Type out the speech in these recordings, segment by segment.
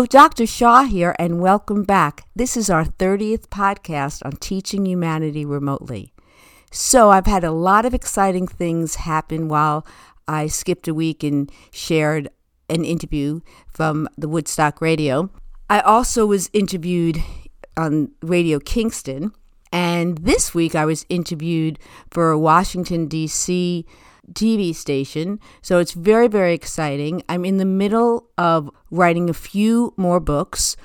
Hello, Dr. Shaw here, and welcome back. This is our 30th podcast on Teaching Humanity Remotely. So I've had a lot of exciting things happen while I skipped a week and shared an interview from the Woodstock Radio. I also was interviewed on Radio Kingston, and this week I was interviewed for a Washington, D.C. TV station, so it's very, very exciting. I'm in the middle of writing a few more books.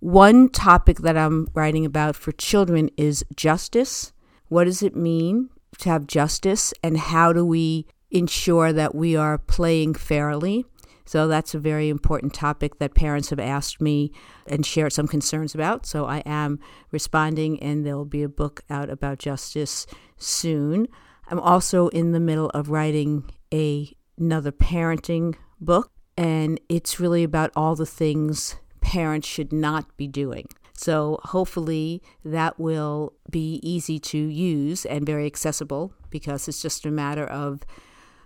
One topic that I'm writing about for children is justice. What does it mean to have justice, and how do we ensure that we are playing fairly? So that's a very important topic that parents have asked me and shared some concerns about. So I am responding, and there will be a book out about justice soon. I'm also in the middle of writing another parenting book, and it's really about all the things parents should not be doing. So hopefully that will be easy to use and very accessible, because it's just a matter of,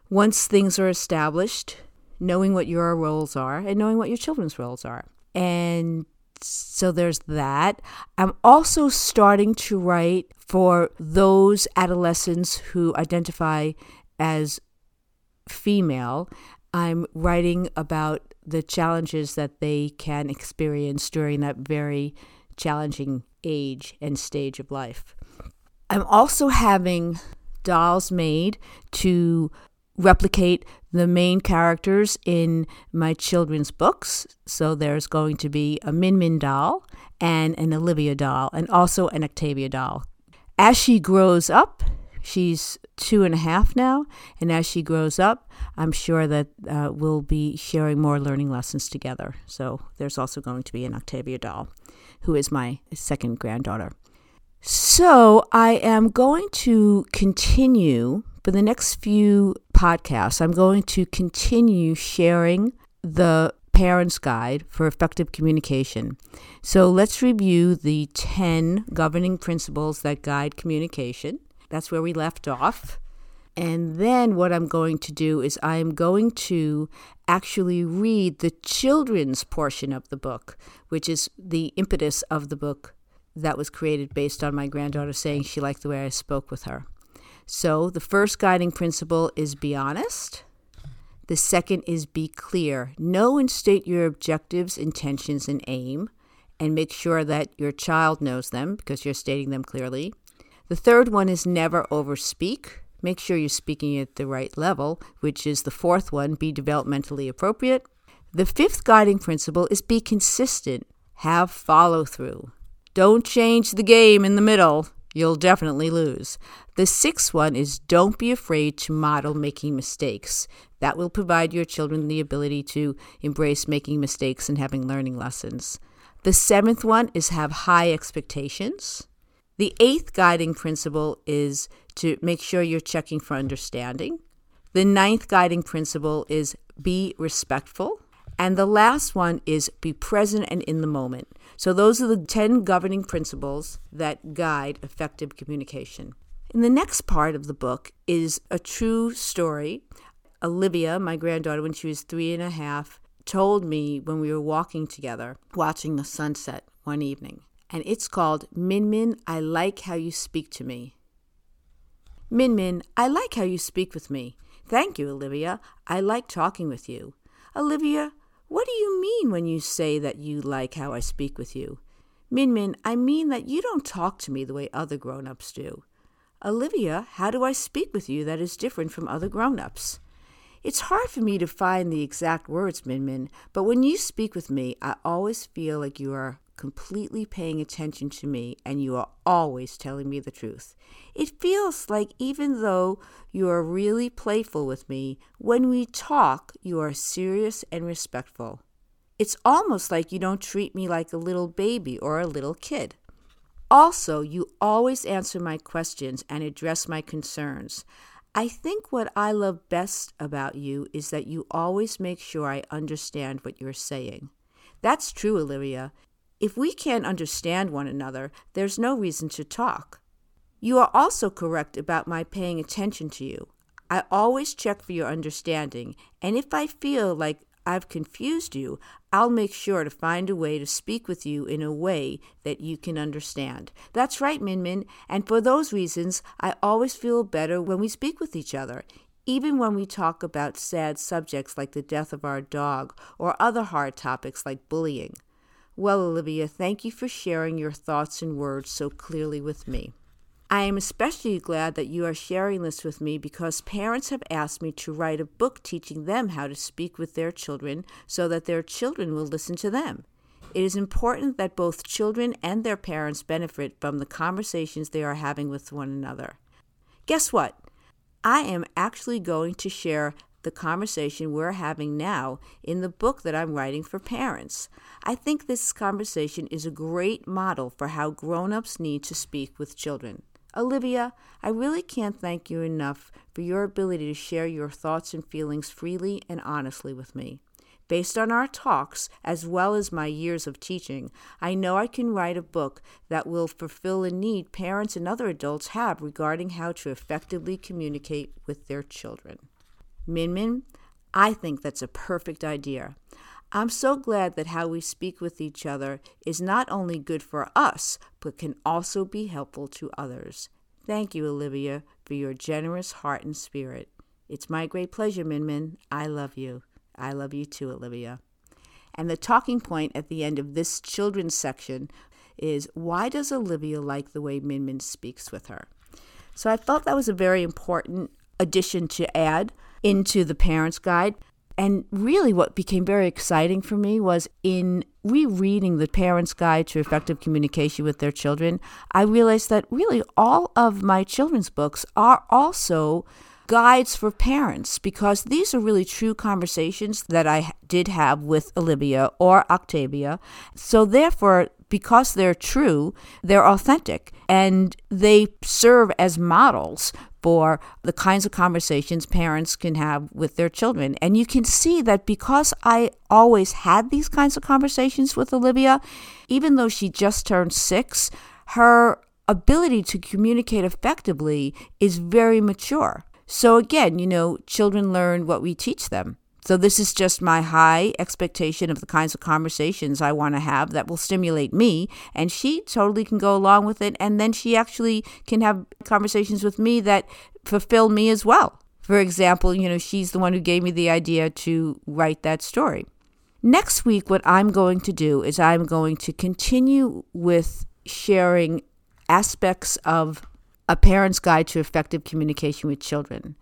once things are established, knowing what your roles are and knowing what your children's roles are. And so there's that. I'm also starting to write for those adolescents who identify as female. I'm writing about the challenges that they can experience during that very challenging age and stage of life. I'm also having dolls made to replicate the main characters in my children's books. So there's going to be a Min Min doll and an Olivia doll and also an Octavia doll. As she grows up, she's 2.5 now, and as she grows up, I'm sure that we'll be sharing more learning lessons together. So there's also going to be an Octavia doll, who is my second granddaughter. So I am going to continue for the next few podcasts. I'm going to continue sharing the Parents' Guide for Effective Communication. So let's review the 10 governing principles that guide communication. That's where we left off. And then what I'm going to do is I'm going to actually read the children's portion of the book, which is the impetus of the book that was created based on my granddaughter saying she liked the way I spoke with her. So the first guiding principle is be honest. The second is be clear. Know and state your objectives, intentions, and aim, and make sure that your child knows them because you're stating them clearly. The third one is never overspeak. Make sure you're speaking at the right level, which is the fourth one, be developmentally appropriate. The fifth guiding principle is be consistent. Have follow-through. Don't change the game in the middle. You'll definitely lose. The sixth one is don't be afraid to model making mistakes. That will provide your children the ability to embrace making mistakes and having learning lessons. The seventh one is have high expectations. The eighth guiding principle is to make sure you're checking for understanding. The ninth guiding principle is be respectful. And the last one is be present and in the moment. So those are the 10 governing principles that guide effective communication. In the next part of the book is a true story. Olivia, my granddaughter, when she was 3.5, told me when we were walking together, watching the sunset one evening. And it's called, Min Min, I Like How You Speak to Me. Min Min, I like how you speak with me. Thank you, Olivia. I like talking with you. Olivia, what do you mean when you say that you like how I speak with you? Min Min, I mean that you don't talk to me the way other grown-ups do. Olivia, how do I speak with you that is different from other grown-ups? It's hard for me to find the exact words, Min Min, but when you speak with me, I always feel like you are completely paying attention to me and you are always telling me the truth. It feels like even though you are really playful with me, when we talk, you are serious and respectful. It's almost like you don't treat me like a little baby or a little kid. Also, you always answer my questions and address my concerns. I think what I love best about you is that you always make sure I understand what you're saying. That's true, Olivia. If we can't understand one another, there's no reason to talk. You are also correct about my paying attention to you. I always check for your understanding, and if I feel like I've confused you, I'll make sure to find a way to speak with you in a way that you can understand. That's right, Min Min, and for those reasons, I always feel better when we speak with each other, even when we talk about sad subjects like the death of our dog or other hard topics like bullying. Well, Olivia, thank you for sharing your thoughts and words so clearly with me. I am especially glad that you are sharing this with me because parents have asked me to write a book teaching them how to speak with their children so that their children will listen to them. It is important that both children and their parents benefit from the conversations they are having with one another. Guess what? I am actually going to share the conversation we're having now in the book that I'm writing for parents. I think this conversation is a great model for how grown-ups need to speak with children. Olivia, I really can't thank you enough for your ability to share your thoughts and feelings freely and honestly with me. Based on our talks, as well as my years of teaching, I know I can write a book that will fulfill a need parents and other adults have regarding how to effectively communicate with their children. Min Min, I think that's a perfect idea. I'm so glad that how we speak with each other is not only good for us, but can also be helpful to others. Thank you, Olivia, for your generous heart and spirit. It's my great pleasure, Min Min. I love you. I love you too, Olivia. And the talking point at the end of this children's section is, why does Olivia like the way Min Min speaks with her? So I felt that was a very important addition to add into the parents' guide. And really what became very exciting for me was in rereading the Parents' Guide to Effective Communication with Their Children, I realized that really all of my children's books are also guides for parents because these are really true conversations that I did have with Olivia or Octavia. So therefore, because they're true, they're authentic and they serve as models for the kinds of conversations parents can have with their children. And you can see that because I always had these kinds of conversations with Olivia, even though she just turned 6, her ability to communicate effectively is very mature. So again, you know, children learn what we teach them. So this is just my high expectation of the kinds of conversations I want to have that will stimulate me, and she totally can go along with it, and then she actually can have conversations with me that fulfill me as well. For example, you know, she's the one who gave me the idea to write that story. Next week, what I'm going to do is I'm going to continue with sharing aspects of A Parent's Guide to Effective Communication with Children.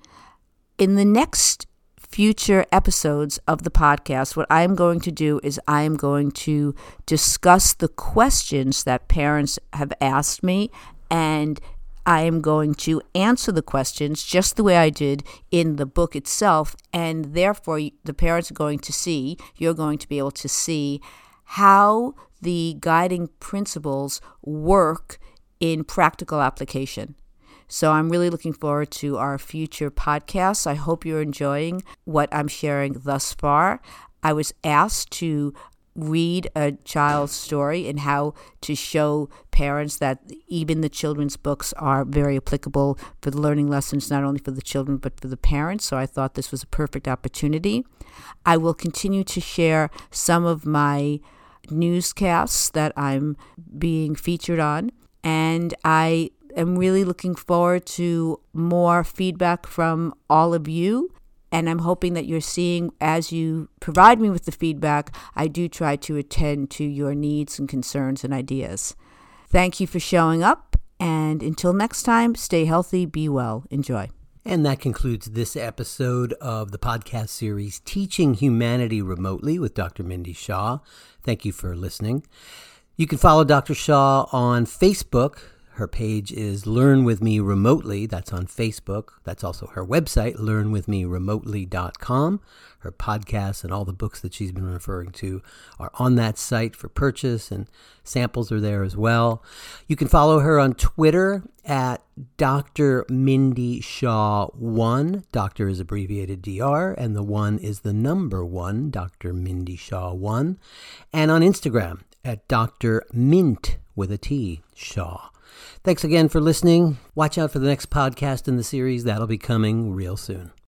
In the next future episodes of the podcast, what I am going to do is I am going to discuss the questions that parents have asked me, and I am going to answer the questions just the way I did in the book itself, and therefore the parents are going to see, you're going to be able to see how the guiding principles work in practical application. So I'm really looking forward to our future podcasts. I hope you're enjoying what I'm sharing thus far. I was asked to read a child's story and how to show parents that even the children's books are very applicable for the learning lessons, not only for the children, but for the parents. So I thought this was a perfect opportunity. I will continue to share some of my newscasts that I'm being featured on. And I'm really looking forward to more feedback from all of you, and I'm hoping that you're seeing as you provide me with the feedback, I do try to attend to your needs and concerns and ideas. Thank you for showing up, and until next time, stay healthy, be well, enjoy. And that concludes this episode of the podcast series Teaching Humanity Remotely with Dr. Mindy Shaw. Thank you for listening. You can follow Dr. Shaw on Facebook. Her page is Learn With Me Remotely. That's on Facebook. That's also her website, learnwithmeremotely.com. Her podcasts and all the books that she's been referring to are on that site for purchase, and samples are there as well. You can follow her on Twitter at Dr. Mindy Shaw 1. Doctor is abbreviated DR, and the 1 is the number 1, Dr. Mindy Shaw 1. And on Instagram at Dr. Mint with a T, Shaw. Thanks again for listening. Watch out for the next podcast in the series. That'll be coming real soon.